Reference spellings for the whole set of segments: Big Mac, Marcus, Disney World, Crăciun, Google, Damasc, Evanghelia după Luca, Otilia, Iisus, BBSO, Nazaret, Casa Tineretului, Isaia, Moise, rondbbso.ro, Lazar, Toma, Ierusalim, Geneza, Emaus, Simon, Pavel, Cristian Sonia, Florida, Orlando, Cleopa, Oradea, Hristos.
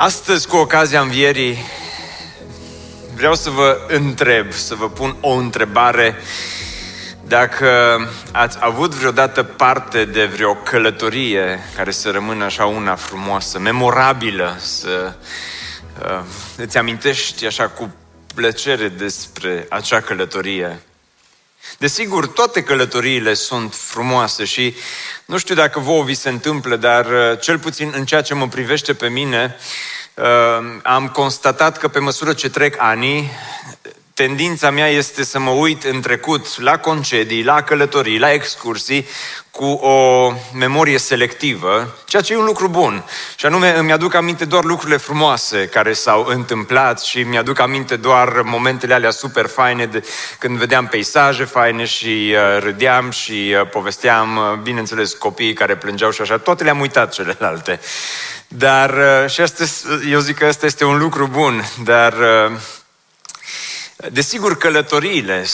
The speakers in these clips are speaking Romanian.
Astăzi, cu ocazia învierii, vreau să vă întreb, să vă pun o întrebare. Dacă ați avut vreodată parte de vreo călătorie care să rămână așa una frumoasă, memorabilă, să îți amintești așa cu plăcere despre acea călătorie. Desigur, toate călătoriile sunt frumoase și nu știu dacă vouă vi se întâmplă, dar cel puțin în ceea ce mă privește pe mine, am constatat că pe măsură ce trec anii, tendința mea este să mă uit în trecut la concedii, la călătorii, la excursii, cu o memorie selectivă, ceea ce e un lucru bun. Și anume, îmi aduc aminte doar lucrurile frumoase care s-au întâmplat și îmi aduc aminte doar momentele alea super faine de când vedeam peisaje faine și râdeam și povesteam, bineînțeles, copiii care plângeau și așa. Toate le-am uitat celelalte. Dar, și asta, eu zic că ăsta este un lucru bun, dar... Desigur, călătoriile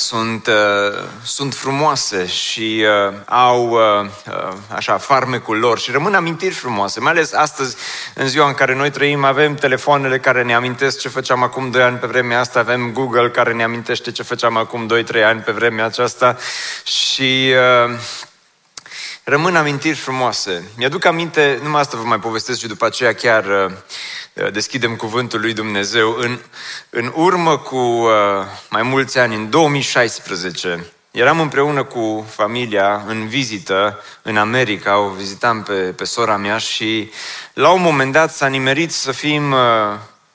sunt frumoase și au farmecul lor și rămân amintiri frumoase. Mai ales astăzi, în ziua în care noi trăim, avem telefoanele care ne amintesc ce făceam acum 2 ani pe vremea asta, avem Google care ne amintește ce făceam acum 2-3 ani pe vremea aceasta și... Rămân amintiri frumoase. Mi-aduc aminte, numai asta vă mai povestesc și după aceea chiar deschidem cuvântul lui Dumnezeu. În urmă cu mai mulți ani, în 2016, eram împreună cu familia în vizită în America, o vizitam pe sora mea și la un moment dat s-a nimerit să fim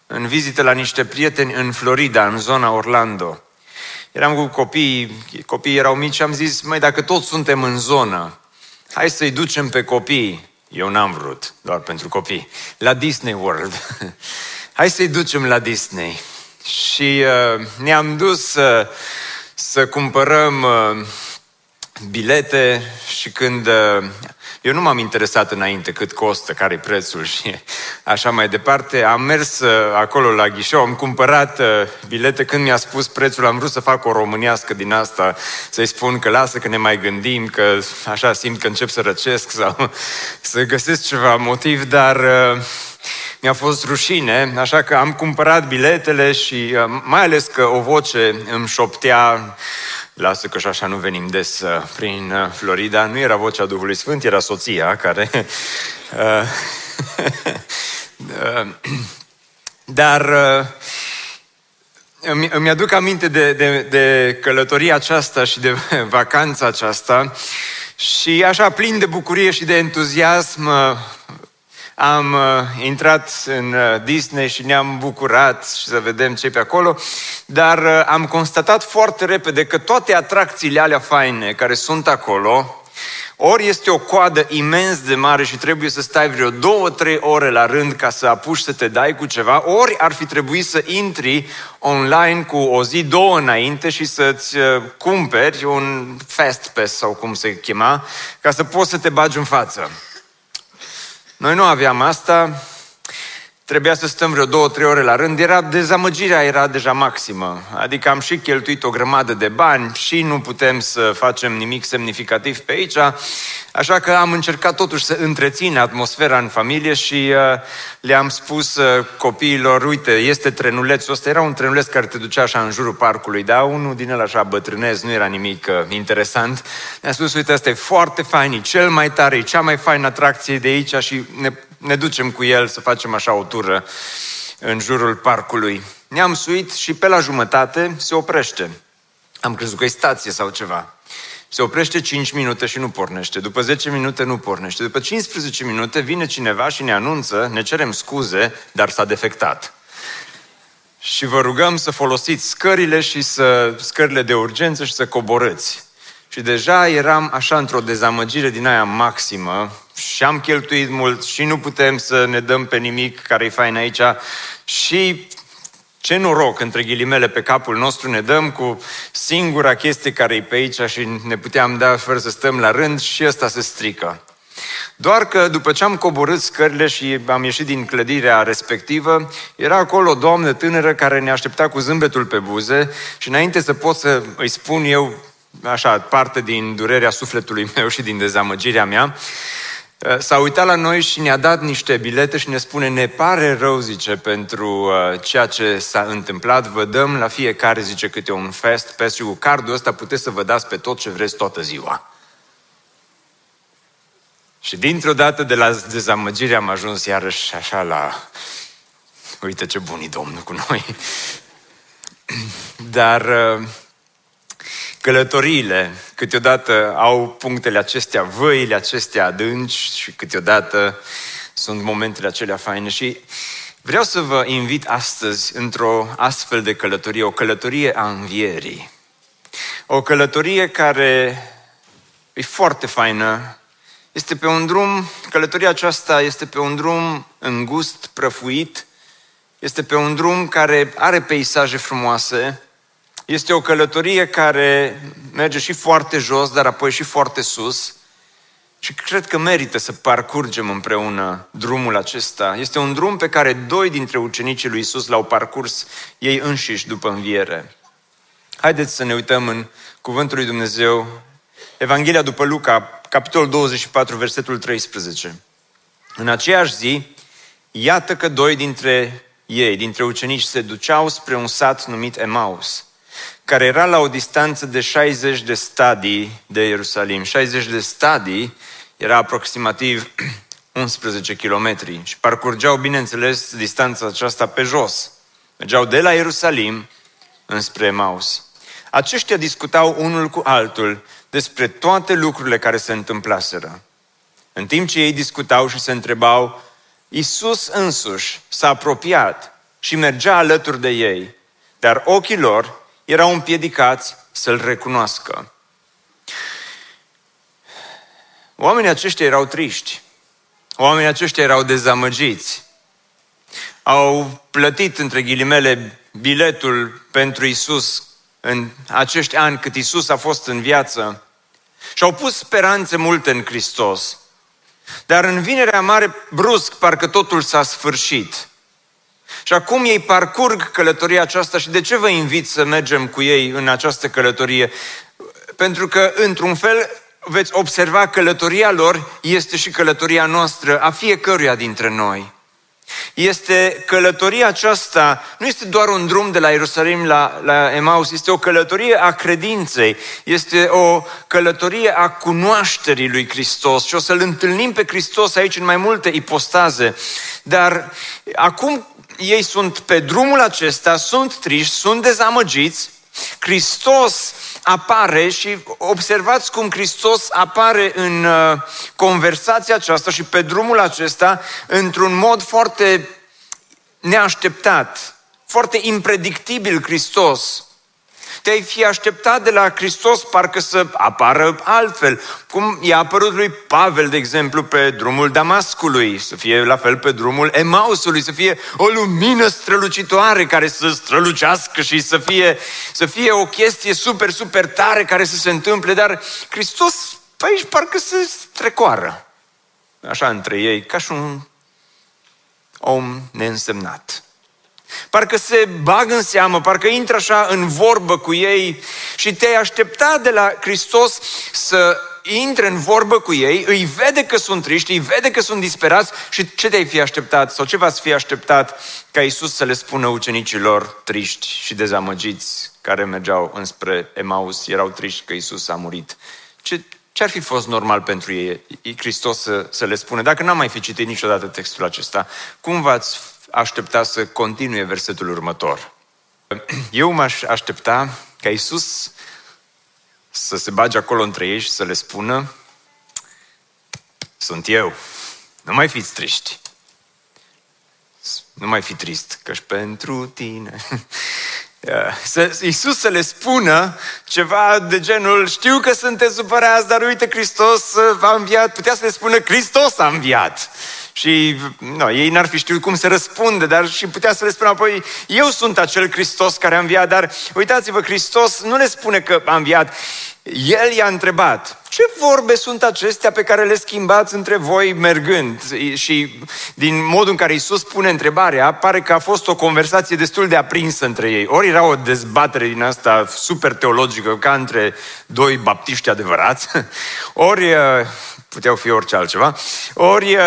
în vizită la niște prieteni în Florida, în zona Orlando. Eram cu copiii erau mici și am zis, dacă toți suntem în zonă, hai să-i ducem pe copii, eu n-am vrut, doar pentru copii, la Disney World. Hai să-i ducem la Disney. Și ne-am dus să cumpărăm bilete și când... Eu nu m-am interesat înainte cât costă, care-i prețul și așa mai departe. Am mers acolo la ghișeu, am cumpărat bilete. Când mi-a spus prețul, am vrut să fac o românească din asta, să-i spun că lasă, că ne mai gândim, că așa simt că încep să răcesc sau să găsesc ceva motiv, dar... Mi-a fost rușine, așa că am cumpărat biletele și mai ales că o voce îmi șoptea, lasă că și așa nu venim des prin Florida, nu era vocea Duhului Sfânt, era soția care... Dar îmi aduc aminte de călătoria aceasta și de vacanța aceasta și așa plin de bucurie și de entuziasm... Am intrat în Disney și ne-am bucurat și să vedem ce pe acolo, dar am constatat foarte repede că toate atracțiile alea faine care sunt acolo, ori este o coadă imens de mare și trebuie să stai vreo 2-3 ore la rând ca să apuci să te dai cu ceva, ori ar fi trebuit să intri online cu o zi, două înainte și să-ți cumperi un fast pass sau cum se chema, ca să poți să te bagi în față. Noi nu aveam asta, trebuia să stăm vreo 2-3 ore la rând, dezamăgirea era deja maximă. Adică am și cheltuit o grămadă de bani și nu putem să facem nimic semnificativ pe aici, așa că am încercat totuși să întrețin atmosfera în familie și le-am spus copiilor, uite, este trenulețul ăsta, era un trenuleț care te ducea așa în jurul parcului, dar unul din el așa bătrânez, nu era nimic interesant. Le-am spus, uite, ăsta e foarte fain, e cel mai tare, e cea mai faină atracție de aici și ne ducem cu el să facem așa o tură în jurul parcului. Ne-am suit și pe la jumătate se oprește. Am crezut că e stație sau ceva. Se oprește 5 minute și nu pornește. După 10 minute nu pornește. După 15 minute vine cineva și ne anunță, ne cerem scuze, dar s-a defectat. Și vă rugăm să folosiți scările de urgență și să coborâți. Și deja eram așa într-o dezamăgire din aia maximă și am cheltuit mult și nu putem să ne dăm pe nimic care-i fain aici și ce noroc, între ghilimele, pe capul nostru ne dăm cu singura chestie care-i pe aici și ne puteam da fără să stăm la rând și ăsta se strică. Doar că după ce am coborât scările și am ieșit din clădirea respectivă, era acolo o doamnă tânără care ne aștepta cu zâmbetul pe buze și înainte să pot să îi spun eu așa, parte din durerea sufletului meu și din dezamăgirea mea, s-a uitat la noi și ne-a dat niște bilete și ne spune, ne pare rău, zice, pentru ceea ce s-a întâmplat, vă dăm la fiecare, zice, câte un fest și cu cardul ăsta puteți să vă dați pe tot ce vreți toată ziua. Și dintr-o dată de la dezamăgire am ajuns iarăși așa la, uite ce bun e Domnul cu noi. Dar călătoriile câteodată au punctele acestea, văile acestea adânci și câteodată sunt momentele acelea faine și vreau să vă invit astăzi într-o astfel de călătorie, o călătorie a învierii. O călătorie care e foarte faină, este pe un drum, călătoria aceasta este pe un drum îngust, prăfuit, este pe un drum care are peisaje frumoase. Este o călătorie care merge și foarte jos, dar apoi și foarte sus. Și cred că merită să parcurgem împreună drumul acesta. Este un drum pe care doi dintre ucenicii lui Iisus l-au parcurs ei înșiși după înviere. Haideți să ne uităm în Cuvântul lui Dumnezeu, Evanghelia după Luca, capitolul 24, versetul 13. În aceeași zi, iată că doi dintre ei, dintre ucenici, se duceau spre un sat numit Emaus, care era la o distanță de 60 de stadii de Ierusalim. 60 de stadii era aproximativ 11 kilometri și parcurgeau, bineînțeles, distanța aceasta pe jos. Mergeau de la Ierusalim înspre Emaus. Aceștia discutau unul cu altul despre toate lucrurile care se întâmplaseră. În timp ce ei discutau și se întrebau, Iisus însuși s-a apropiat și mergea alături de ei, dar ochii lor erau împiedicați să-L recunoască. Oamenii aceștia erau triști. Oamenii aceștia erau dezamăgiți. Au plătit, între ghilimele, biletul pentru Iisus în acești ani cât Iisus a fost în viață și au pus speranțe multe în Hristos. Dar în Vinerea Mare, brusc, parcă totul s-a sfârșit. Și acum ei parcurg călătoria aceasta și de ce vă invit să mergem cu ei în această călătorie? Pentru că, într-un fel, veți observa călătoria lor este și călătoria noastră, a fiecăruia dintre noi. Este călătoria aceasta, nu este doar un drum de la Ierusalim la Emaus, este o călătorie a credinței, este o călătorie a cunoașterii lui Hristos și o să-L întâlnim pe Hristos aici în mai multe ipostaze. Dar acum ei sunt pe drumul acesta, sunt triști, sunt dezamăgiți. Hristos apare și observați cum Hristos apare în conversația aceasta și pe drumul acesta într-un mod foarte neașteptat, foarte impredictibil Hristos. Te-ai fi așteptat de la Hristos parcă să apară altfel, cum i-a apărut lui Pavel, de exemplu, pe drumul Damascului, să fie la fel pe drumul Emausului, să fie o lumină strălucitoare care să strălucească și să fie o chestie super, super tare care să se întâmple, dar Hristos pe aici parcă se strecoară, așa între ei, ca și un om neînsemnat. Parcă se bagă în seamă, parcă intră așa în vorbă cu ei și te-ai aștepta de la Hristos să intre în vorbă cu ei, îi vede că sunt triști, îi vede că sunt disperați și ce te-ai fi așteptat sau ce v-ați fi așteptat ca Iisus să le spună ucenicilor triști și dezamăgiți care mergeau înspre Emaus, erau triști că Iisus a murit. Ce ar fi fost normal pentru ei, Hristos să le spună? Dacă n-am mai fi citit niciodată textul acesta, cum v-ați aștepta să continue versetul următor? Eu m-aș aștepta ca Iisus să se bage acolo între ei și să le spună, sunt eu, nu mai fiți triști, nu mai fi trist, că-și pentru tine Iisus să le spună ceva de genul: știu că sunteți supărați, dar uite, Hristos v-a înviat. Putea să le spună: Hristos a înviat. Și ei n-ar fi știut cum să răspunde, dar și putea să le spună apoi: eu sunt acel Hristos care a înviat. Dar uitați-vă, Hristos nu le spune că a înviat. El i-a întrebat: ce vorbe sunt acestea pe care le schimbați între voi mergând? Și din modul în care Iisus pune întrebarea, pare că a fost o conversație destul de aprinsă între ei. Ori era o dezbatere din asta super teologică, ca între doi baptiști adevărați, ori puteau fi orice altceva, ori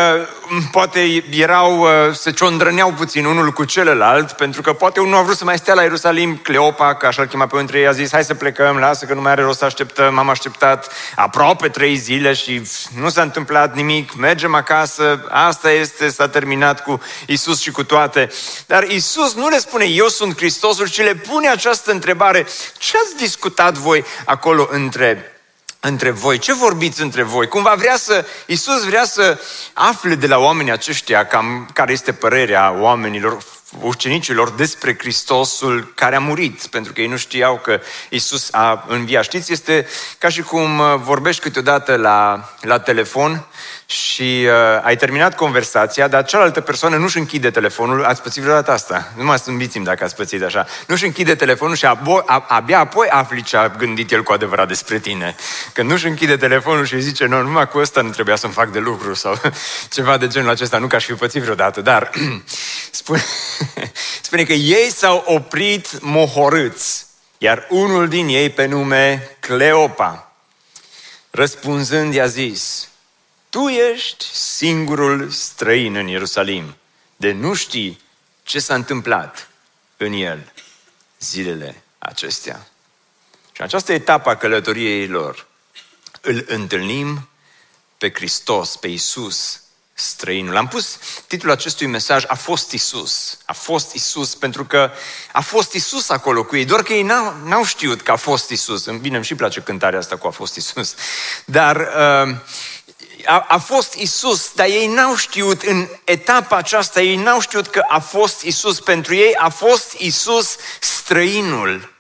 poate erau, se ciondrăneau puțin unul cu celălalt, pentru că poate unul a vrut să mai stea la Ierusalim. Cleopa, că așa-l chema pe unul dintre ei, a zis: hai să plecăm, lasă că nu mai are rost să așteptăm, am așteptat aproape 3 zile și nu s-a întâmplat nimic, mergem acasă, asta este, s-a terminat cu Iisus și cu toate. Dar Iisus nu le spune: eu sunt Hristosul, ci le pune această întrebare: ce ați discutat voi acolo între voi? Ce vorbiți între voi? Cumva Iisus vrea să afle de la oamenii aceștia cam care este părerea oamenilor, ucenicilor, despre Hristosul care a murit, pentru că ei nu știau că Iisus a înviat. Știți, este ca și cum vorbești câteodată la telefon și ai terminat conversația, dar cealaltă persoană nu-și închide telefonul. Ați pățit vreodată asta? Nu mă zâmbiți-mi dacă ați pățit așa. Nu-și închide telefonul și abia apoi afli ce a gândit el cu adevărat despre tine. Când nu-și închide telefonul și zice: nu, numai cu ăsta nu trebuia să-mi fac de lucru sau ceva de genul acesta. Nu că aș fi pățit vreodată, dar spune că ei s-au oprit mohorâți, iar unul din ei, pe nume Cleopa, răspunzând i-a zis: tu ești singurul străin în Ierusalim, de nu știi ce s-a întâmplat în el zilele acestea. Și în această etapă a călătoriei lor îl întâlnim pe Hristos, pe Iisus, străinul. Am pus titlul acestui mesaj: a fost Iisus. A fost Iisus, pentru că a fost Iisus acolo cu ei, doar că ei n-au știut că a fost Iisus. Bine, îmi și place cântarea asta cu a fost Iisus. Dar a fost Iisus, dar ei n-au știut în etapa aceasta, ei n-au știut că a fost Iisus. Pentru ei a fost Iisus străinul.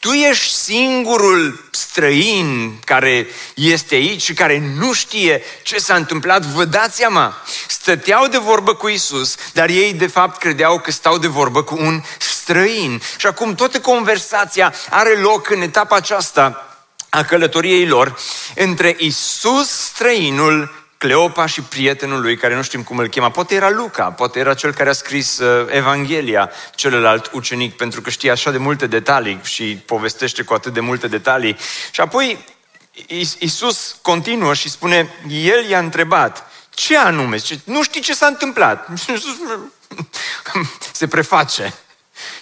Tu ești singurul străin care este aici și care nu știe ce s-a întâmplat. Vă dați seama, stăteau de vorbă cu Iisus, dar ei de fapt credeau că stau de vorbă cu un străin. Și acum toată conversația are loc în etapa aceasta a călătoriei lor între Iisus, străinul, Cleopa și prietenul lui, care nu știm cum îl chema. Poate era Luca, poate era cel care a scris Evanghelia, celălalt ucenic, pentru că știe așa de multe detalii și povestește cu atât de multe detalii. Și apoi Iisus continuă și spune: el i-a întrebat: ce anume? Zice: nu știi ce s-a întâmplat. Iisus se preface.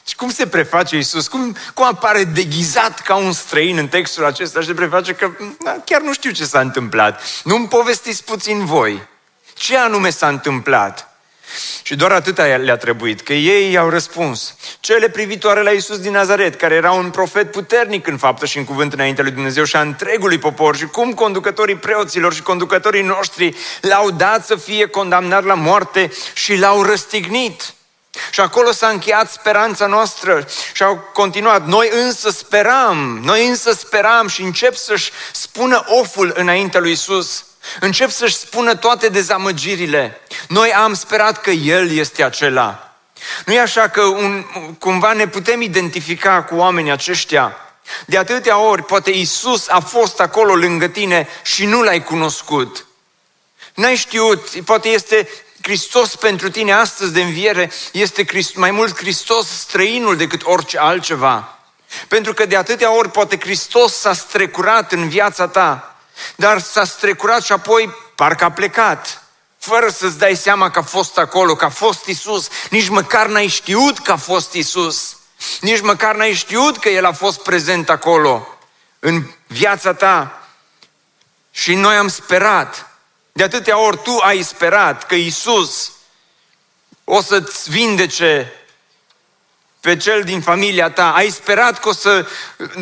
Și cum se preface Iisus? Cum apare deghizat ca un străin în textul acesta și se preface că chiar nu știu ce s-a întâmplat. Nu-mi povestiți puțin voi ce anume s-a întâmplat? Și doar atâta le-a trebuit, că ei au răspuns: cele privitoare la Iisus din Nazaret, care era un profet puternic în faptă și în cuvânt înaintea lui Dumnezeu și a întregului popor, și cum conducătorii preoților și conducătorii noștri l-au dat să fie condamnat la moarte și l-au răstignit. Și acolo s-a încheiat speranța noastră. Și au continuat: noi însă speram. Și încep să-și spună oful înaintea lui Iisus, încep să-și spună toate dezamăgirile. Noi am sperat că El este acela. Nu e așa că cumva ne putem identifica cu oamenii aceștia? De atâtea ori poate Iisus a fost acolo lângă tine și nu l-ai cunoscut, n-ai știut. Poate este Hristos pentru tine astăzi de înviere, este mai mult Hristos străinul decât orice altceva. Pentru că de atâtea ori poate Hristos s-a strecurat în viața ta, dar s-a strecurat și apoi parcă a plecat, fără să-ți dai seama că a fost acolo, că a fost Iisus. Nici măcar n-ai știut că a fost Iisus, nici măcar n-ai știut că El a fost prezent acolo în viața ta. Și noi am sperat. De atâtea ori tu ai sperat că Iisus o să-ți vindece pe cel din familia ta, ai sperat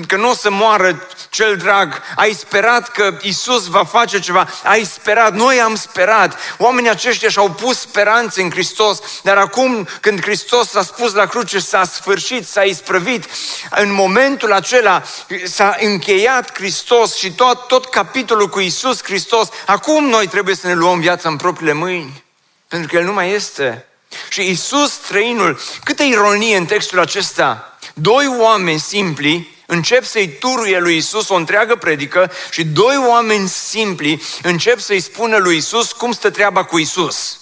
că nu o să moară cel drag, ai sperat că Iisus va face ceva, ai sperat, noi am sperat. Oamenii aceștia și-au pus speranțe în Hristos, dar acum când Hristos s-a spus la cruce, s-a sfârșit, s-a isprăvit, în momentul acela s-a încheiat Hristos și tot capitolul cu Iisus Hristos. Acum noi trebuie să ne luăm viața în propriile mâini, pentru că El nu mai este. Și Iisus, străinul, câtă ironie în textul acesta. Doi oameni simpli încep să-i turuie lui Iisus o întreagă predică și doi oameni simpli încep să-i spună lui Iisus cum stă treaba cu Iisus.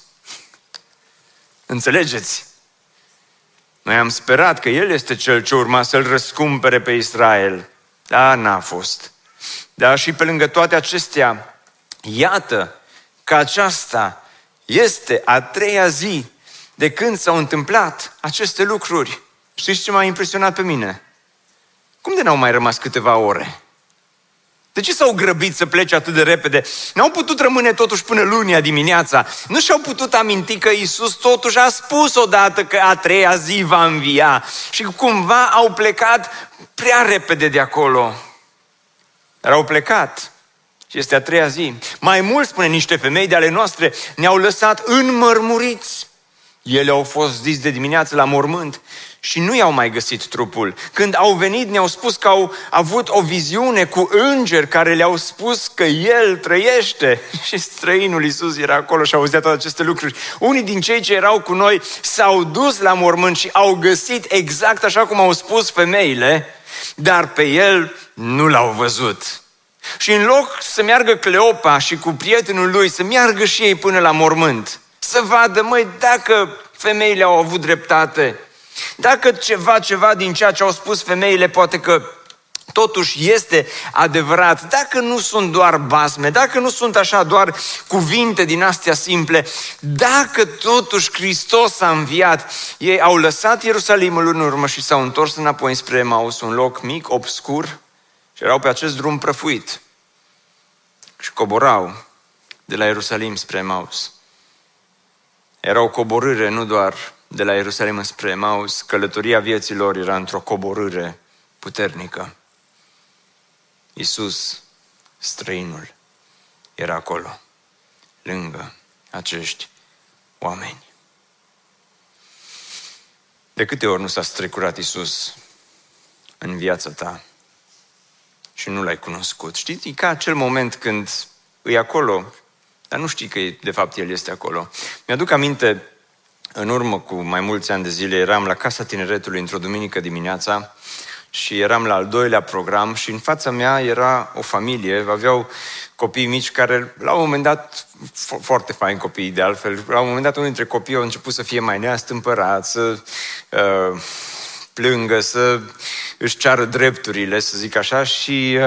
Înțelegeți? Noi am sperat că El este Cel ce urma să-L răscumpere pe Israel. Da, n-a fost. Dar și pe lângă toate acestea, iată că aceasta este a treia zi de când s-au întâmplat aceste lucruri. Știți ce m-a impresionat pe mine? Cum de n-au mai rămas câteva ore? De ce s-au grăbit să plece atât de repede? N-au putut rămâne totuși până lunea dimineața. Nu și-au putut aminti că Iisus totuși a spus odată că a treia zi va învia. Și cumva au plecat prea repede de acolo. Dar au plecat. Și este a treia zi. Mai mult, spune, niște femei de ale noastre ne-au lăsat înmărmuriți. Ele au fost zis de dimineață la mormânt și nu i-au mai găsit trupul. Când au venit, ne-au spus că au avut o viziune cu îngeri care le-au spus că El trăiește. Și străinul Iisus era acolo și auzea toate aceste lucruri. Unii din cei ce erau cu noi s-au dus la mormânt și au găsit exact așa cum au spus femeile, dar pe El nu l-au văzut. Și în loc să meargă Cleopa și cu prietenul lui, să meargă și ei până la mormânt, să vadă, măi, dacă femeile au avut dreptate, dacă ceva din ceea ce au spus femeile poate că totuși este adevărat, dacă nu sunt doar basme, dacă nu sunt așa doar cuvinte din astea simple, dacă totuși Hristos a înviat. Ei au lăsat Ierusalimul în urmă și s-au întors înapoi spre Emaus, un loc mic, obscur, și erau pe acest drum prăfuit și coborau de la Ierusalim spre Emaus. Era o coborâre, nu doar de la Ierusalim spre Emaus, călătoria vieții lor era într-o coborâre puternică. Iisus, străinul, era acolo, lângă acești oameni. De câte ori nu s-a strecurat Iisus în viața ta și nu l-ai cunoscut? Știți, e ca acel moment când e acolo, dar nu știi că de fapt El este acolo. Mi-aduc aminte, în urmă cu mai mulți ani de zile, eram la Casa Tineretului într-o duminică dimineața și eram la al doilea program și în fața mea era o familie, aveau copii mici care la un moment dat, foarte fain copiii de altfel, la un moment dat unul dintre copii au început să fie mai neastâmpărat, să plângă, să își ceară drepturile, să zic așa, și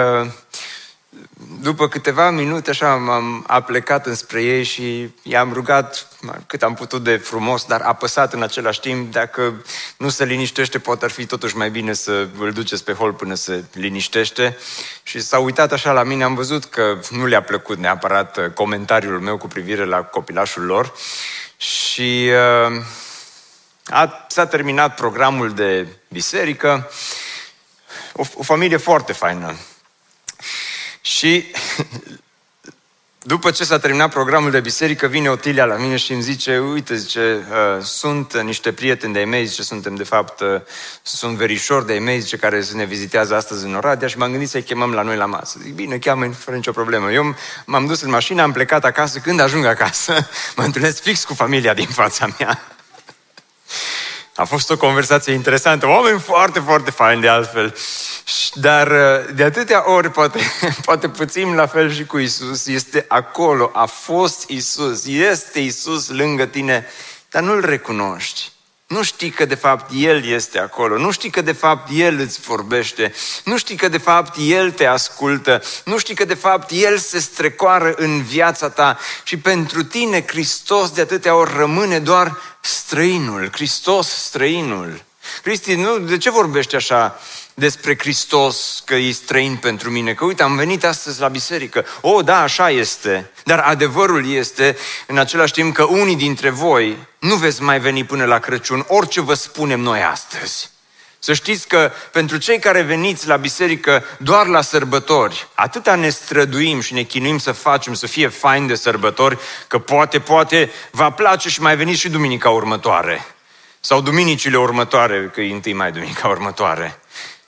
după câteva minute așa m-am aplecat înspre ei și i-am rugat cât am putut de frumos, dar apăsat în același timp, dacă nu se liniștește, poate ar fi totuși mai bine să îl duceți pe hol până se liniștește. Și s-a uitat așa la mine, am văzut că nu le-a plăcut neapărat comentariul meu cu privire la copilașul lor. Și s-a terminat programul de biserică, o familie foarte faină. Și după ce s-a terminat programul de biserică, vine Otilia la mine și îmi zice, uite, zice, sunt niște prieteni de-ai mei, zice, suntem de fapt, sunt verișori de-ai mei, zice, care ne vizitează astăzi în Oradea și m-am gândit să-i chemăm la noi la masă. Zic, bine, cheamă-i fără nicio problemă. Eu m-am dus în mașină, am plecat acasă, când ajung acasă, mă întâlnesc fix cu familia din fața mea. A fost o conversație interesantă, oameni foarte, foarte faini de altfel. Dar de atâtea ori, poate puțin la fel și cu Iisus, este acolo, a fost Iisus, este Iisus lângă tine, dar nu-L recunoști. Nu știi că de fapt El este acolo, nu știi că de fapt El îți vorbește, nu știi că de fapt El te ascultă, nu știi că de fapt El se strecoară în viața ta și pentru tine Hristos de atâtea ori rămâne doar străinul, Hristos străinul. Cristi, nu, de ce vorbești așa despre Hristos, că e străin pentru mine? Că uite, am venit astăzi la biserică. O, da, așa este. Dar adevărul este, în același timp, că unii dintre voi nu veți mai veni până la Crăciun, orice vă spunem noi astăzi. Să știți că pentru cei care veniți la biserică doar la sărbători, atâta ne străduim și ne chinuim să facem să fie fain de sărbători, că poate va place și mai veniți și duminica următoare. Sau duminicile următoare, că e întâi mai duminica următoare.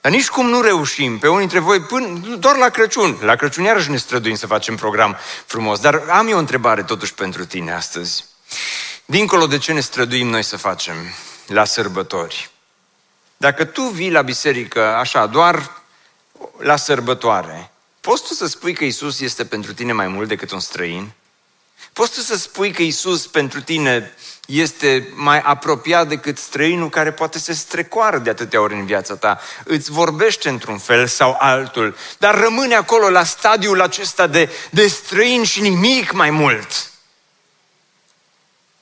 Dar nici cum nu reușim, pe unii dintre voi, până doar la Crăciun. La Crăciun iarăși ne străduim să facem program frumos. Dar am eu o întrebare totuși pentru tine astăzi. Dincolo de ce ne străduim noi să facem la sărbători? Dacă tu vii la biserică așa, doar la sărbătoare, poți tu să spui că Iisus este pentru tine mai mult decât un străin? Poți tu să spui că Iisus pentru tine este mai apropiat decât străinul care poate se strecoară de atâtea ori în viața ta? Îți vorbește într-un fel sau altul, dar rămâne acolo la stadiul acesta de străin și nimic mai mult.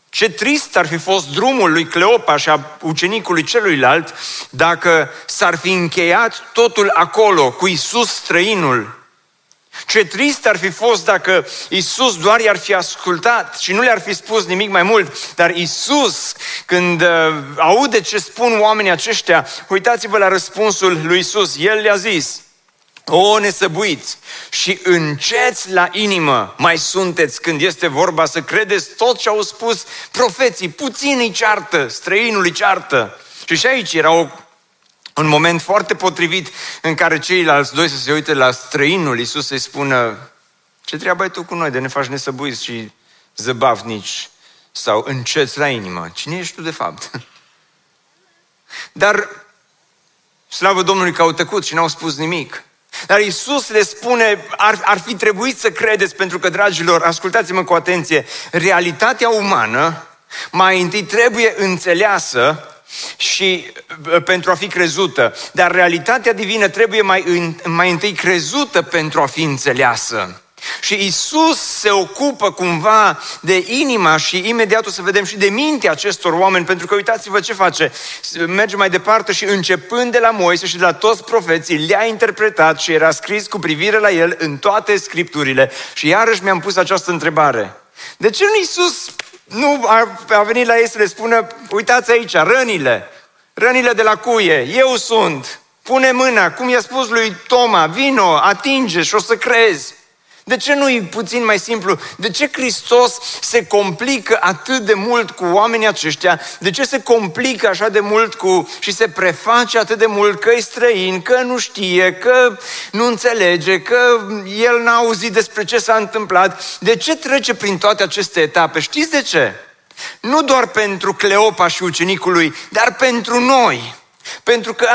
Ce trist ar fi fost drumul lui Cleopa și a ucenicului celuilalt dacă s-ar fi încheiat totul acolo, cu Iisus străinul. Ce trist ar fi fost dacă Iisus doar i-ar fi ascultat și nu le-ar fi spus nimic mai mult. Dar Iisus, când aude ce spun oamenii aceștia, uitați-vă la răspunsul lui Iisus. El le-a zis: o, nesăbuiți și înceți la inimă mai sunteți când este vorba să credeți tot ce au spus profeții. Puțin îi ceartă, străinul îi ceartă. Și aici era un moment foarte potrivit în care ceilalți doi să se uite la străinul Iisus să-i spună: ce treabă ai tu cu noi de ne faci nesăbuiți și zăbavnici sau înceți la inimă? Cine ești tu de fapt? Dar slavă Domnului că au tăcut și n-au spus nimic. Dar Iisus le spune, ar fi trebuit să credeți, pentru că, dragilor, ascultați-mă cu atenție, realitatea umană mai întâi trebuie înțeleasă și pentru a fi crezută, dar realitatea divină trebuie mai întâi crezută pentru a fi înțeleasă. Și Iisus se ocupă cumva de inima și imediat o să vedem și de mintea acestor oameni, pentru că uitați-vă ce face. Merge mai departe și începând de la Moise și de la toți profeții, le-a interpretat și era scris cu privire la el în toate scripturile. Și iarăși mi-am pus această întrebare. De ce nu Iisus nu a venit la ei să le spună: uitați aici, rănile de la cuie, eu sunt, pune mâna, cum i-a spus lui Toma, vino, atinge și o să crezi? De ce nu e puțin mai simplu? De ce Hristos se complică atât de mult cu oamenii aceștia? De ce se complică așa de mult și se preface atât de mult că e străin, că nu știe, că nu înțelege, că el n-a auzit despre ce s-a întâmplat? De ce trece prin toate aceste etape? Știți de ce? Nu doar pentru Cleopa și ucenicul lui, dar pentru noi. Pentru că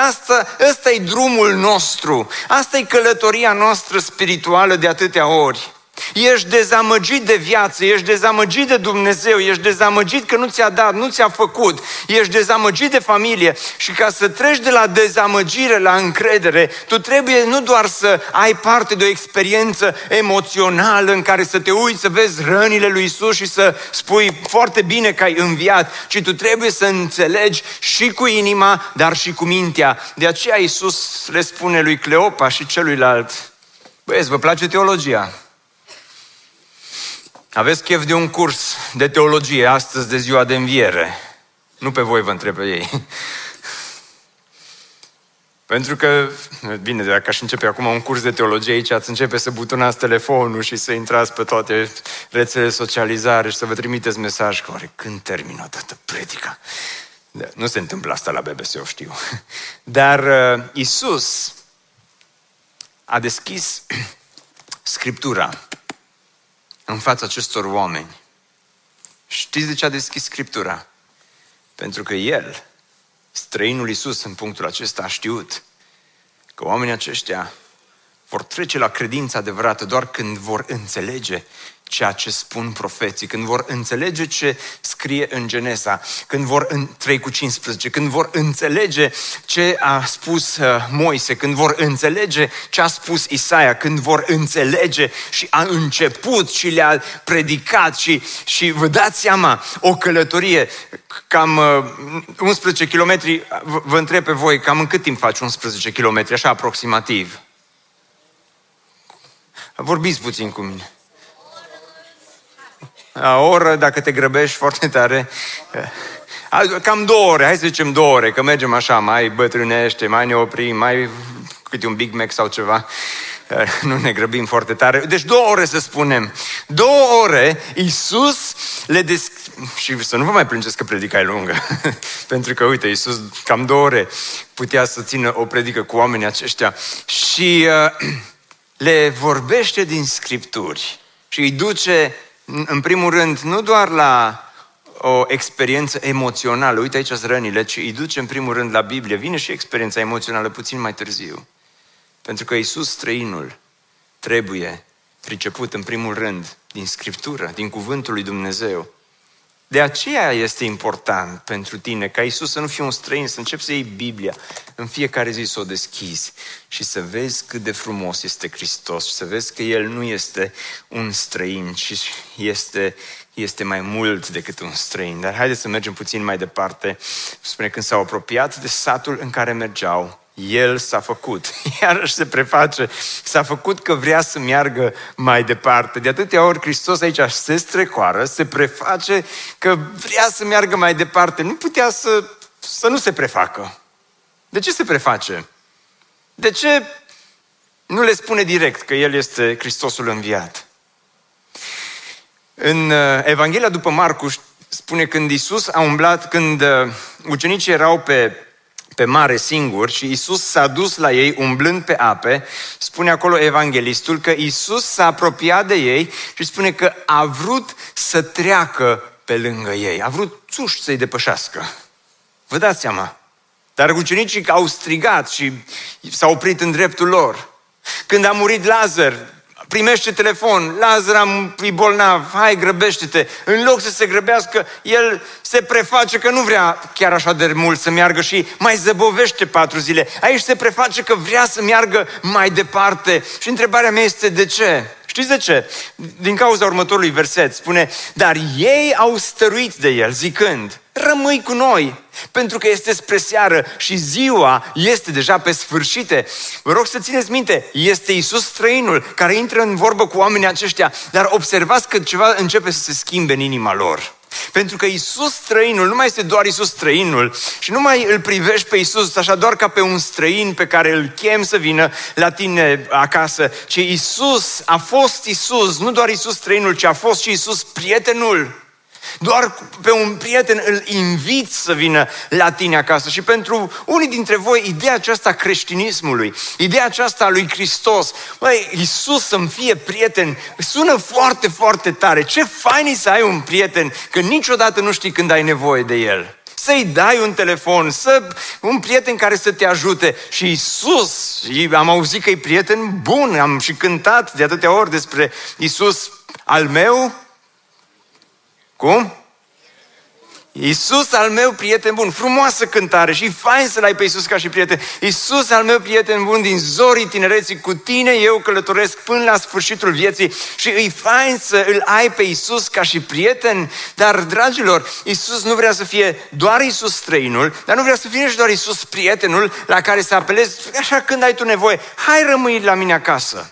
ăsta e drumul nostru, asta e călătoria noastră spirituală de atâtea ori. Ești dezamăgit de viață, ești dezamăgit de Dumnezeu, ești dezamăgit că nu ți-a dat, nu ți-a făcut, ești dezamăgit de familie și ca să treci de la dezamăgire la încredere, tu trebuie nu doar să ai parte de o experiență emoțională în care să te uiți, să vezi rănile lui Iisus și să spui foarte bine că ai înviat, ci tu trebuie să înțelegi și cu inima, dar și cu mintea. De aceea Iisus le spune lui Cleopa și celuilalt: băieți, vă place teologia? Aveți chef de un curs de teologie astăzi de ziua de înviere? Nu pe voi vă întreb pe ei. Pentru că, bine, dacă aș începe acum un curs de teologie aici, ați începe să butonați telefonul și să intrați pe toate rețelele socializare și să vă trimiteți mesaj că oare când termină toată predica? Da, nu se întâmplă asta la BBSO, știu. Dar Iisus a deschis Scriptura în fața acestor oameni. Știți de ce a deschis Scriptura? Pentru că el, străinul Iisus în punctul acesta, a știut că oamenii aceștia vor trece la credința adevărată doar când vor înțelege ceea ce spun profeții, când vor înțelege ce scrie în Geneza, când vor în 3:15, când vor înțelege ce a spus Moise, când vor înțelege ce a spus Isaia, când vor înțelege și a început și le-a predicat și vă dați seama, o călătorie cam 11 km, vă întreb pe voi, cam în cât timp faci 11 km, așa aproximativ? Vorbiți puțin cu mine. O oră, dacă te grăbești foarte tare. Cam 2 ore, hai să zicem 2 ore, că mergem așa, mai bătrânește, mai ne oprim, mai câte un Big Mac sau ceva. Nu ne grăbim foarte tare. Deci 2 ore să spunem. 2 ore, Iisus le și să nu vă mai plângeți că predica e lungă. Pentru că, uite, Iisus cam 2 ore putea să țină o predică cu oamenii aceștia. Și le vorbește din Scripturi. Și îi duce, în primul rând, nu doar la o experiență emoțională. Uite, aici sunt rănile. Ci îi duce, în primul rând, la Biblie. Vine și experiența emoțională puțin mai târziu. Pentru că Iisus, străinul, trebuie priceput în primul rând din Scriptură, din Cuvântul lui Dumnezeu. De aceea este important pentru tine ca Iisus să nu fie un străin, să începi să iei Biblia, în fiecare zi să o deschizi și să vezi cât de frumos este Hristos și să vezi că El nu este un străin, ci este mai mult decât un străin. Dar haideți să mergem puțin mai departe. Spune, când s-au apropiat de satul în care mergeau, El s-a făcut, iarăși se preface, s-a făcut că vrea să meargă mai departe. De atâtea ori Hristos aici se strecoară, se preface că vrea să meargă mai departe. Nu putea să nu se prefacă. De ce se preface? De ce nu le spune direct că El este Hristosul înviat? În Evanghelia după Marcus spune, când Iisus a umblat, când ucenicii erau pe mare singur și Iisus s-a dus la ei umblând pe ape, spune acolo evanghelistul că Iisus s-a apropiat de ei și spune că a vrut să treacă pe lângă ei. A vrut țuși să-i depășească. Vă dați seama? Dar ucenicii au strigat și s-au oprit în dreptul lor. Când a murit Lazar, primește telefon, Lazar e bolnav, hai grăbește-te. În loc să se grăbească, el se preface că nu vrea chiar așa de mult să meargă și mai zăbovește 4 zile. Aici se preface că vrea să meargă mai departe. Și întrebarea mea este de ce? Știți de ce? Din cauza următorului verset spune, dar ei au stăruit de el zicând, rămâi cu noi, pentru că este spre seară și ziua este deja pe sfârșite. Vă rog să țineți minte, este Iisus străinul care intră în vorbă cu oamenii aceștia, dar observați că ceva începe să se schimbe în inima lor. Pentru că Iisus străinul nu mai este doar Iisus străinul și nu mai îl privești pe Iisus așa doar ca pe un străin pe care îl chem să vină la tine acasă, ci Iisus a fost Iisus, nu doar Iisus străinul, ci a fost și Iisus prietenul. Doar pe un prieten îl inviți să vină la tine acasă. Și pentru unii dintre voi, ideea aceasta creștinismului, ideea aceasta a lui Hristos, măi, Iisus să-mi fie prieten, sună foarte, foarte tare. Ce fain e să ai un prieten, că niciodată nu știi când ai nevoie de el. Să-i dai un telefon, un prieten care să te ajute. Și Iisus, am auzit că e prieten bun, am și cântat de atâtea ori despre Iisus al meu, cum? Iisus al meu prieten bun, frumoasă cântare și fain să-L ai pe Iisus ca și prieten. Iisus al meu prieten bun, din zorii tinereții, cu tine eu călătoresc până la sfârșitul vieții. Și îi fain să îl ai pe Iisus ca și prieten. Dar, dragilor, Iisus nu vrea să fie doar Iisus străinul, dar nu vrea să fie și doar Iisus prietenul la care să apelezi așa când ai tu nevoie. Hai, rămâi la mine acasă.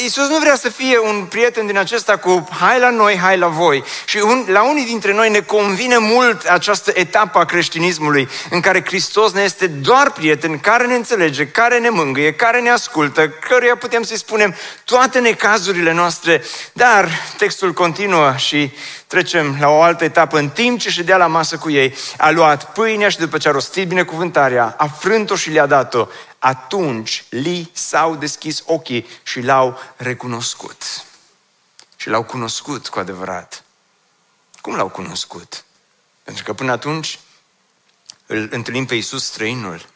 Iisus nu vrea să fie un prieten din acesta cu hai la noi, hai la voi. Și la unii dintre noi ne convine mult această etapă a creștinismului în care Hristos ne este doar prieten, care ne înțelege, care ne mângâie, care ne ascultă, căruia putem să-i spunem toate necazurile noastre. Dar textul continuă și trecem la o altă etapă. În timp ce ședea la masă cu ei, a luat pâinea și după ce a rostit binecuvântarea, a frânt-o și le-a dat-o. Atunci li s-au deschis ochii și l-au recunoscut. Și l-au cunoscut cu adevărat. Cum l-au cunoscut? Pentru că până atunci îl întâlnim pe Iisus străinul.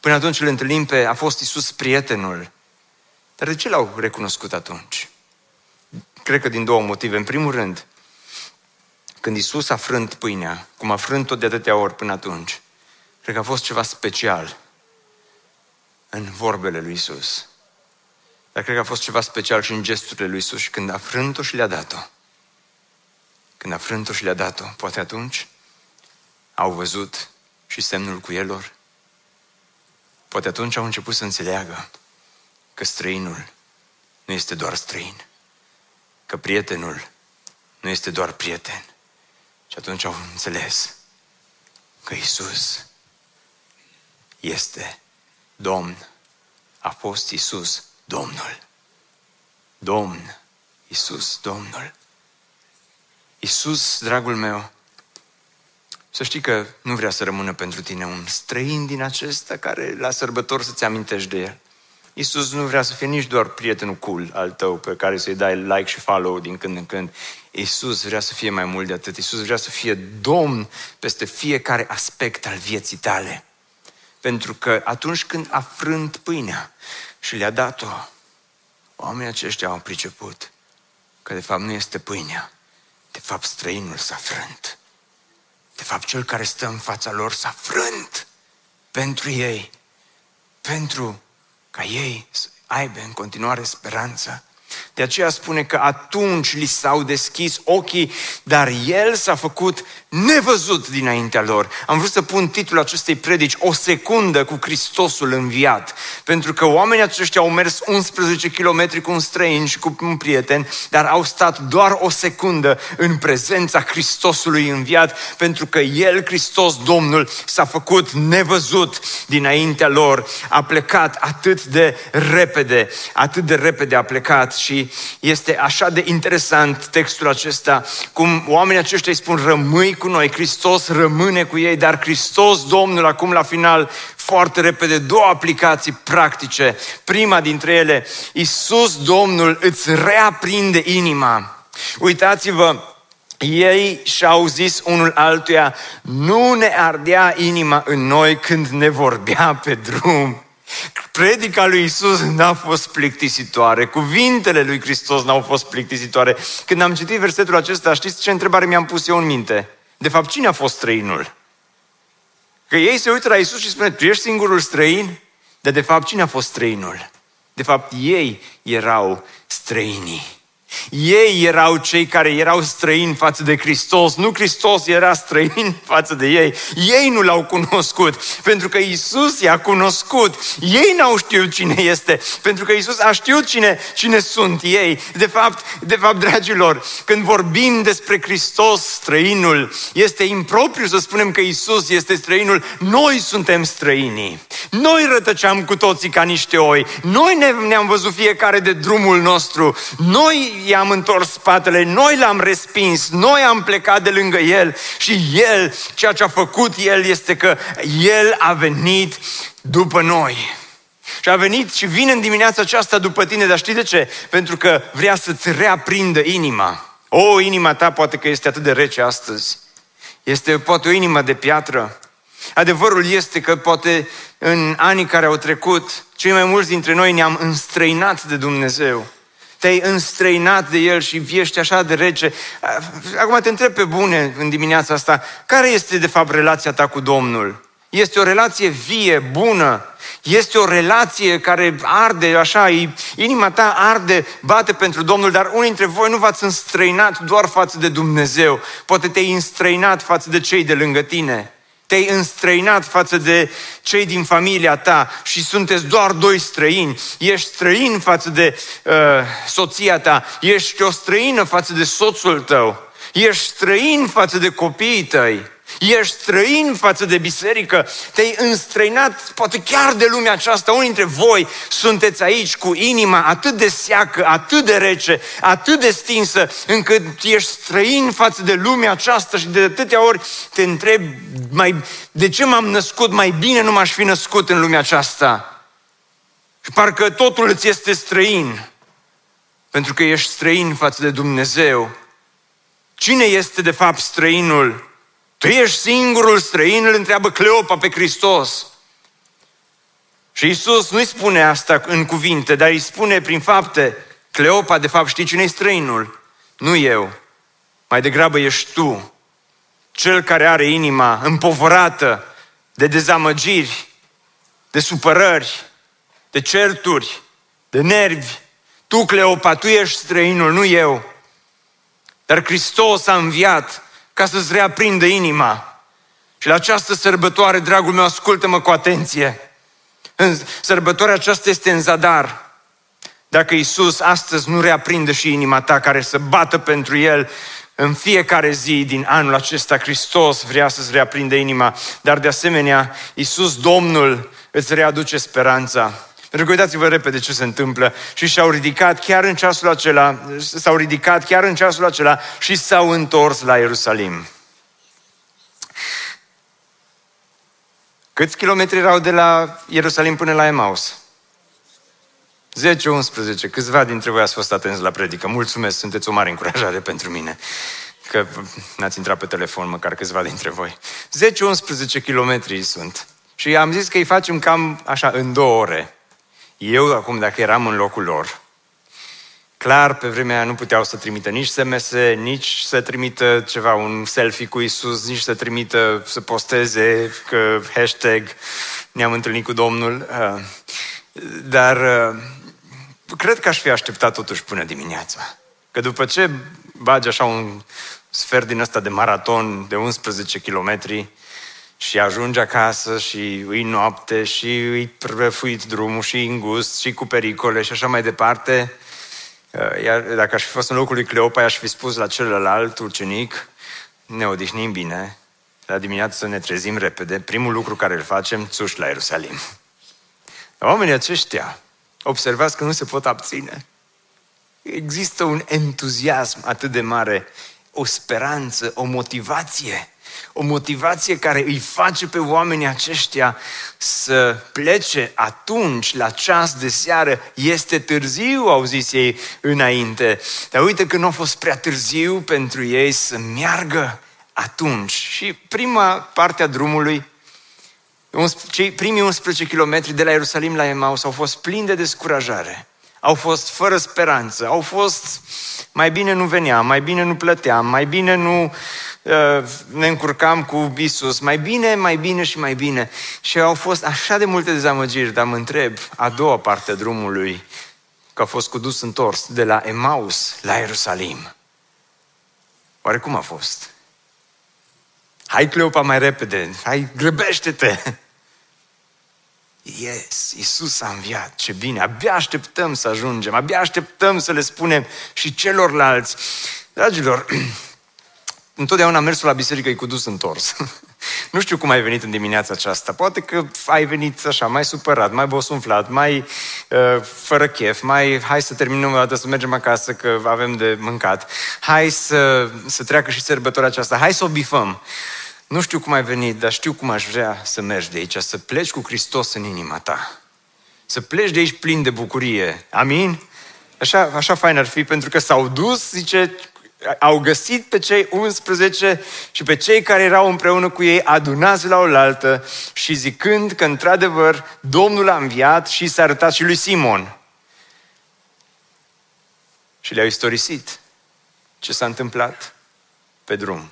Până atunci îl întâlnim a fost Iisus prietenul. Dar de ce l-au recunoscut atunci? Cred că din 2 motive. În primul rând, când Iisus a frânt pâinea, cum a frânt-o de atâtea ori până atunci, cred că a fost ceva special în vorbele lui Iisus. Dar cred că a fost ceva special și în gesturile lui Iisus. Și când a frânt-o și le-a dat-o. Poate atunci au văzut și semnul cuielor. Poate atunci au început să înțeleagă că străinul nu este doar străin. Că prietenul nu este doar prieten. Și atunci au înțeles că Iisus este Domn. A fost Iisus Domnul. Domn, Iisus Domnul. Iisus, dragul meu, să știi că nu vrea să rămână pentru tine un străin din acesta care la sărbători să-ți amintești de el. Iisus nu vrea să fie nici doar prietenul cool al tău pe care să-i dai like și follow din când în când. Iisus vrea să fie mai mult de atât. Iisus vrea să fie Domn peste fiecare aspect al vieții tale. Pentru că atunci când a frânt pâinea și le-a dat-o, oamenii aceștia au priceput că de fapt nu este pâinea, de fapt străinul s-a frânt. De fapt cel care stă în fața lor s-a frânt pentru ei, pentru ca ei să aibă în continuare speranță. De aceea spune că atunci li s-au deschis ochii, dar El s-a făcut nevăzut dinaintea lor. Am vrut să pun titlul acestei predici, O secundă cu Hristosul înviat, pentru că oamenii aceștia au mers 11 km cu un străin și cu un prieten, dar au stat doar o secundă în prezența Hristosului înviat, pentru că El, Hristos Domnul, s-a făcut nevăzut dinaintea lor. A plecat atât de repede a plecat. Și este așa de interesant textul acesta, cum oamenii aceștia îi spun, rămâi cu noi, Hristos rămâne cu ei, dar Hristos Domnul, acum la final, foarte repede, două aplicații practice. Prima dintre ele, Iisus Domnul îți reaprinde inima. Uitați-vă, ei și-au zis unul altuia, nu ne ardea inima în noi când ne vorbea pe drum. Predica lui Iisus n-a fost plictisitoare, cuvintele lui Hristos n-au fost plictisitoare. Când am citit versetul acesta, știți ce întrebare mi-am pus eu în minte? De fapt, cine a fost străinul? Că ei se uită la Iisus și spune, tu ești singurul străin? Dar de fapt, cine a fost străinul? De fapt, ei erau străinii. Ei erau cei care erau străini față de Hristos, nu Hristos era străin față de ei. Ei nu l-au cunoscut, pentru că Iisus i-a cunoscut. Ei n-au știut cine este, pentru că Iisus a știut cine sunt ei. De fapt, dragilor, când vorbim despre Hristos, străinul, este impropriu să spunem că Iisus este străinul. Noi suntem străinii. Noi rătăceam cu toții ca niște oi. Noi ne-am văzut fiecare de drumul nostru. Noi i-am întors spatele, noi l-am respins, noi am plecat de lângă El și El, ceea ce a făcut El este că El a venit după noi. Și a venit și vine în dimineața aceasta după tine, dar știi de ce? Pentru că vrea să-ți reaprindă inima. O, inima ta poate că este atât de rece astăzi. Este poate o inimă de piatră. Adevărul este că poate în anii care au trecut, cei mai mulți dintre noi ne-am înstrăinat de Dumnezeu. Te-ai înstrăinat de El și ești așa de rece. Acum te întreb pe bune în dimineața asta, care este de fapt relația ta cu Domnul? Este o relație vie, bună? Este o relație care arde așa, inima ta arde, bate pentru Domnul, dar unii dintre voi nu v-ați înstrăinat doar față de Dumnezeu. Poate te-ai înstrăinat față de cei de lângă tine. Te-ai înstrăinat față de cei din familia ta și sunteți doar doi străini. Ești străin față de soția ta, ești o străină față de soțul tău, ești străin față de copiii tăi, ești străin față de biserică, te-ai înstrăinat poate chiar de lumea aceasta. Unii dintre voi sunteți aici cu inima atât de seacă, atât de rece, atât de stinsă, încât ești străin față de lumea aceasta și de atâtea ori te întrebi, de ce m-am născut? Mai bine nu m-aș fi născut în lumea aceasta. Și parcă totul îți este străin, pentru că ești străin față de Dumnezeu. Cine este de fapt străinul? Tu ești singurul străin, îl întreabă Cleopa pe Hristos. Și Iisus nu-i spune asta în cuvinte, dar îi spune prin fapte. Cleopa, de fapt, știi cine-i străinul? Nu eu. Mai degrabă ești tu, cel care are inima împovărată de dezamăgiri, de supărări, de certuri, de nervi. Tu, Cleopa, tu ești străinul, nu eu. Dar Hristos a înviat ca să-ți reaprindă inima. Și la această sărbătoare, dragul meu, ascultă-mă cu atenție. Sărbătoarea aceasta este în zadar. Dacă Iisus astăzi nu reaprinde și inima ta care să bată pentru El, În fiecare zi din anul acesta, Hristos vrea să-ți reaprinde inima, dar de asemenea, Iisus Domnul îți readuce speranța. Pentru că uitați-vă repede ce se întâmplă. Și s-au ridicat chiar în ceasul acela și s-au întors la Ierusalim. Câți kilometri erau de la Ierusalim până la Emaus? 10-11, câțiva dintre voi ați fost atenți la predică. Mulțumesc, sunteți o mare încurajare pentru mine. Că n-ați intrat pe telefon, măcar câțiva dintre voi. 10-11 kilometri sunt. Și am zis că îi facem cam așa, în 2 ore. Eu acum, dacă eram în locul lor, clar, pe vremea aia nu puteau să trimită nici SMS, nici să trimită ceva, un selfie cu Iisus, nici să trimită, să posteze că hashtag ne-am întâlnit cu Domnul. Dar cred că aș fi așteptat totuși până dimineața. Că după ce bagi așa un sfert din ăsta de maraton de 11 kilometri și ajungi acasă și îi noapte și îi prăfuit drumul și îngust și cu pericole și așa mai departe, iar dacă aș fi fost în locul lui Cleopa, i-aș fi spus la celălalt ucenic: ne odihnim bine, la dimineață să ne trezim repede, primul lucru care îl facem, țuși la Ierusalim. Oamenii aceștia, observați că nu se pot abține. Există un entuziasm atât de mare, o speranță, o motivație care îi face pe oamenii aceștia să plece atunci, la ceas de seară. Este târziu, au zis ei înainte, dar uite că nu a fost prea târziu pentru ei să meargă atunci. Și prima parte a drumului, cei primii 11 kilometri de la Ierusalim la Emaus, au fost plini de descurajare, au fost fără speranță, au fost mai bine nu veneam, mai bine nu plăteam, mai bine nu ne încurcam cu Iisus, mai bine. Și au fost așa de multe dezamăgiri, dar mă întreb, a doua parte a drumului, că a fost cu dus întors de la Emaus la Ierusalim, oare cum a fost? Hai, Cleopa, mai repede, hai, grăbește-te! Yes, Iisus a înviat, ce bine, abia așteptăm să ajungem, abia așteptăm să le spunem și celorlalți. Dragilor, întotdeauna mersul la biserică e cu dus întors. Nu știu cum ai venit în dimineața aceasta, poate că ai venit așa, mai supărat, mai bosunflat, mai fără chef, mai hai să terminăm o dată, să mergem acasă că avem de mâncat, hai să treacă și sărbătoarea aceasta, hai să o bifăm. Nu știu cum ai venit, dar știu cum aș vrea să mergi de aici, să pleci cu Hristos în inima ta. Să pleci de aici plin de bucurie. Amin? Așa fain ar fi, pentru că s-au dus, zice, au găsit pe cei 11 și pe cei care erau împreună cu ei adunați la oaltă și zicând că într-adevăr Domnul a înviat și s-a arătat și lui Simon. Și le-au istorisit ce s-a întâmplat pe drum.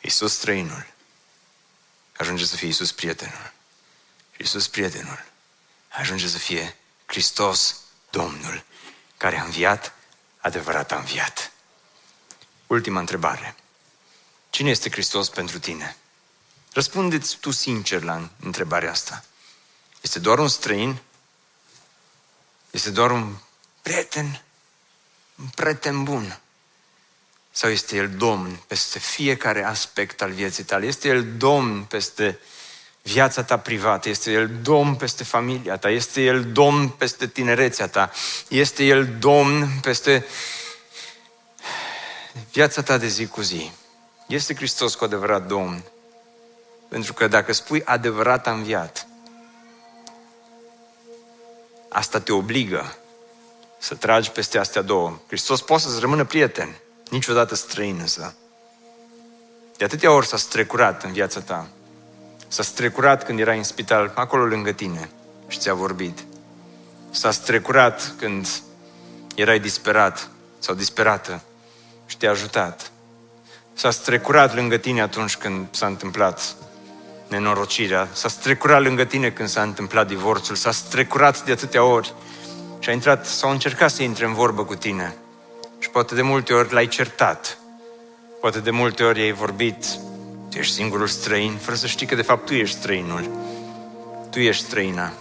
Iisus străinul ajunge să fie Iisus prietenul. Iisus prietenul ajunge să fie Hristos Domnul, care a înviat, adevărat a înviat. Ultima întrebare. Cine este Hristos pentru tine? Răspundeți tu sincer la întrebarea asta. Este doar un străin? Este doar un prieten? Un prieten bun? Sau este El Domn peste fiecare aspect al vieții tale? Este El Domn peste viața ta privată? Este El Domn peste familia ta? Este El Domn peste tinerețea ta? Este El Domn peste viața ta de zi cu zi? Este Hristos cu adevărat Domn? Pentru că dacă spui adevărat a înviat, asta te obligă să tragi peste astea două. Hristos poate să-ți rămână prieten, niciodată străin însă. De atâtea ori s-a strecurat în viața ta. S-a strecurat când erai în spital, acolo lângă tine, și ți-a vorbit. S-a strecurat când erai disperat sau disperată și te-a ajutat. S-a strecurat lângă tine atunci când s-a întâmplat nenorocirea. S-a strecurat lângă tine când s-a întâmplat divorțul. S-a strecurat de atâtea ori și a intrat sau a încercat să intre în vorbă cu tine. Și poate de multe ori l-ai certat. Poate de multe ori ai vorbit, tu ești singurul străin, fără să știi că de fapt tu ești străinul. Tu ești străina.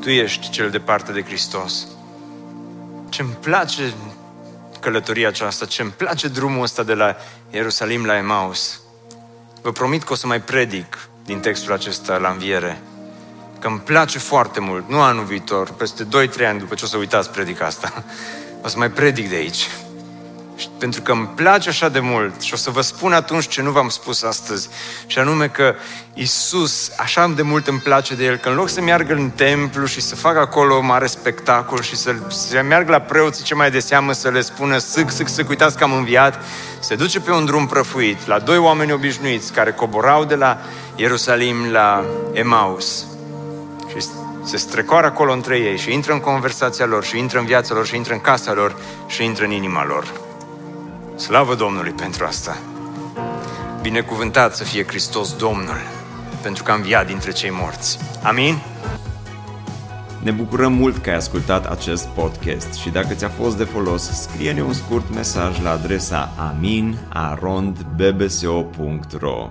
Tu ești cel departe de Hristos. ce-mi place călătoria aceasta, ce-mi place drumul ăsta de la Ierusalim la Emaus. Vă promit că o să mai predic din textul acesta la înviere, că îmi place foarte mult, nu anul viitor, peste 2-3 ani după ce o să uitați predica asta, o să mai predic de aici. Și pentru că îmi place așa de mult și o să vă spun atunci ce nu v-am spus astăzi, și anume că Iisus, așa de mult îmi place de El, că în loc să meargă în templu și să facă acolo mare spectacol și să meargă la preoții ce mai de seamă să le spună sâc, uitați că am înviat, se duce pe un drum prăfuit la doi oameni obișnuiți care coborau de la Ierusalim la Emaus și se strecoară acolo între ei și intră în conversația lor și intră în viața lor și intră în casa lor și intră în inima lor. Slavă Domnului pentru asta! Binecuvântat să fie Hristos Domnul, pentru că a înviat dintre cei morți. Amin? Ne bucurăm mult că ai ascultat acest podcast și dacă ți-a fost de folos, scrie-ne un scurt mesaj la adresa amin@rondbbso.ro.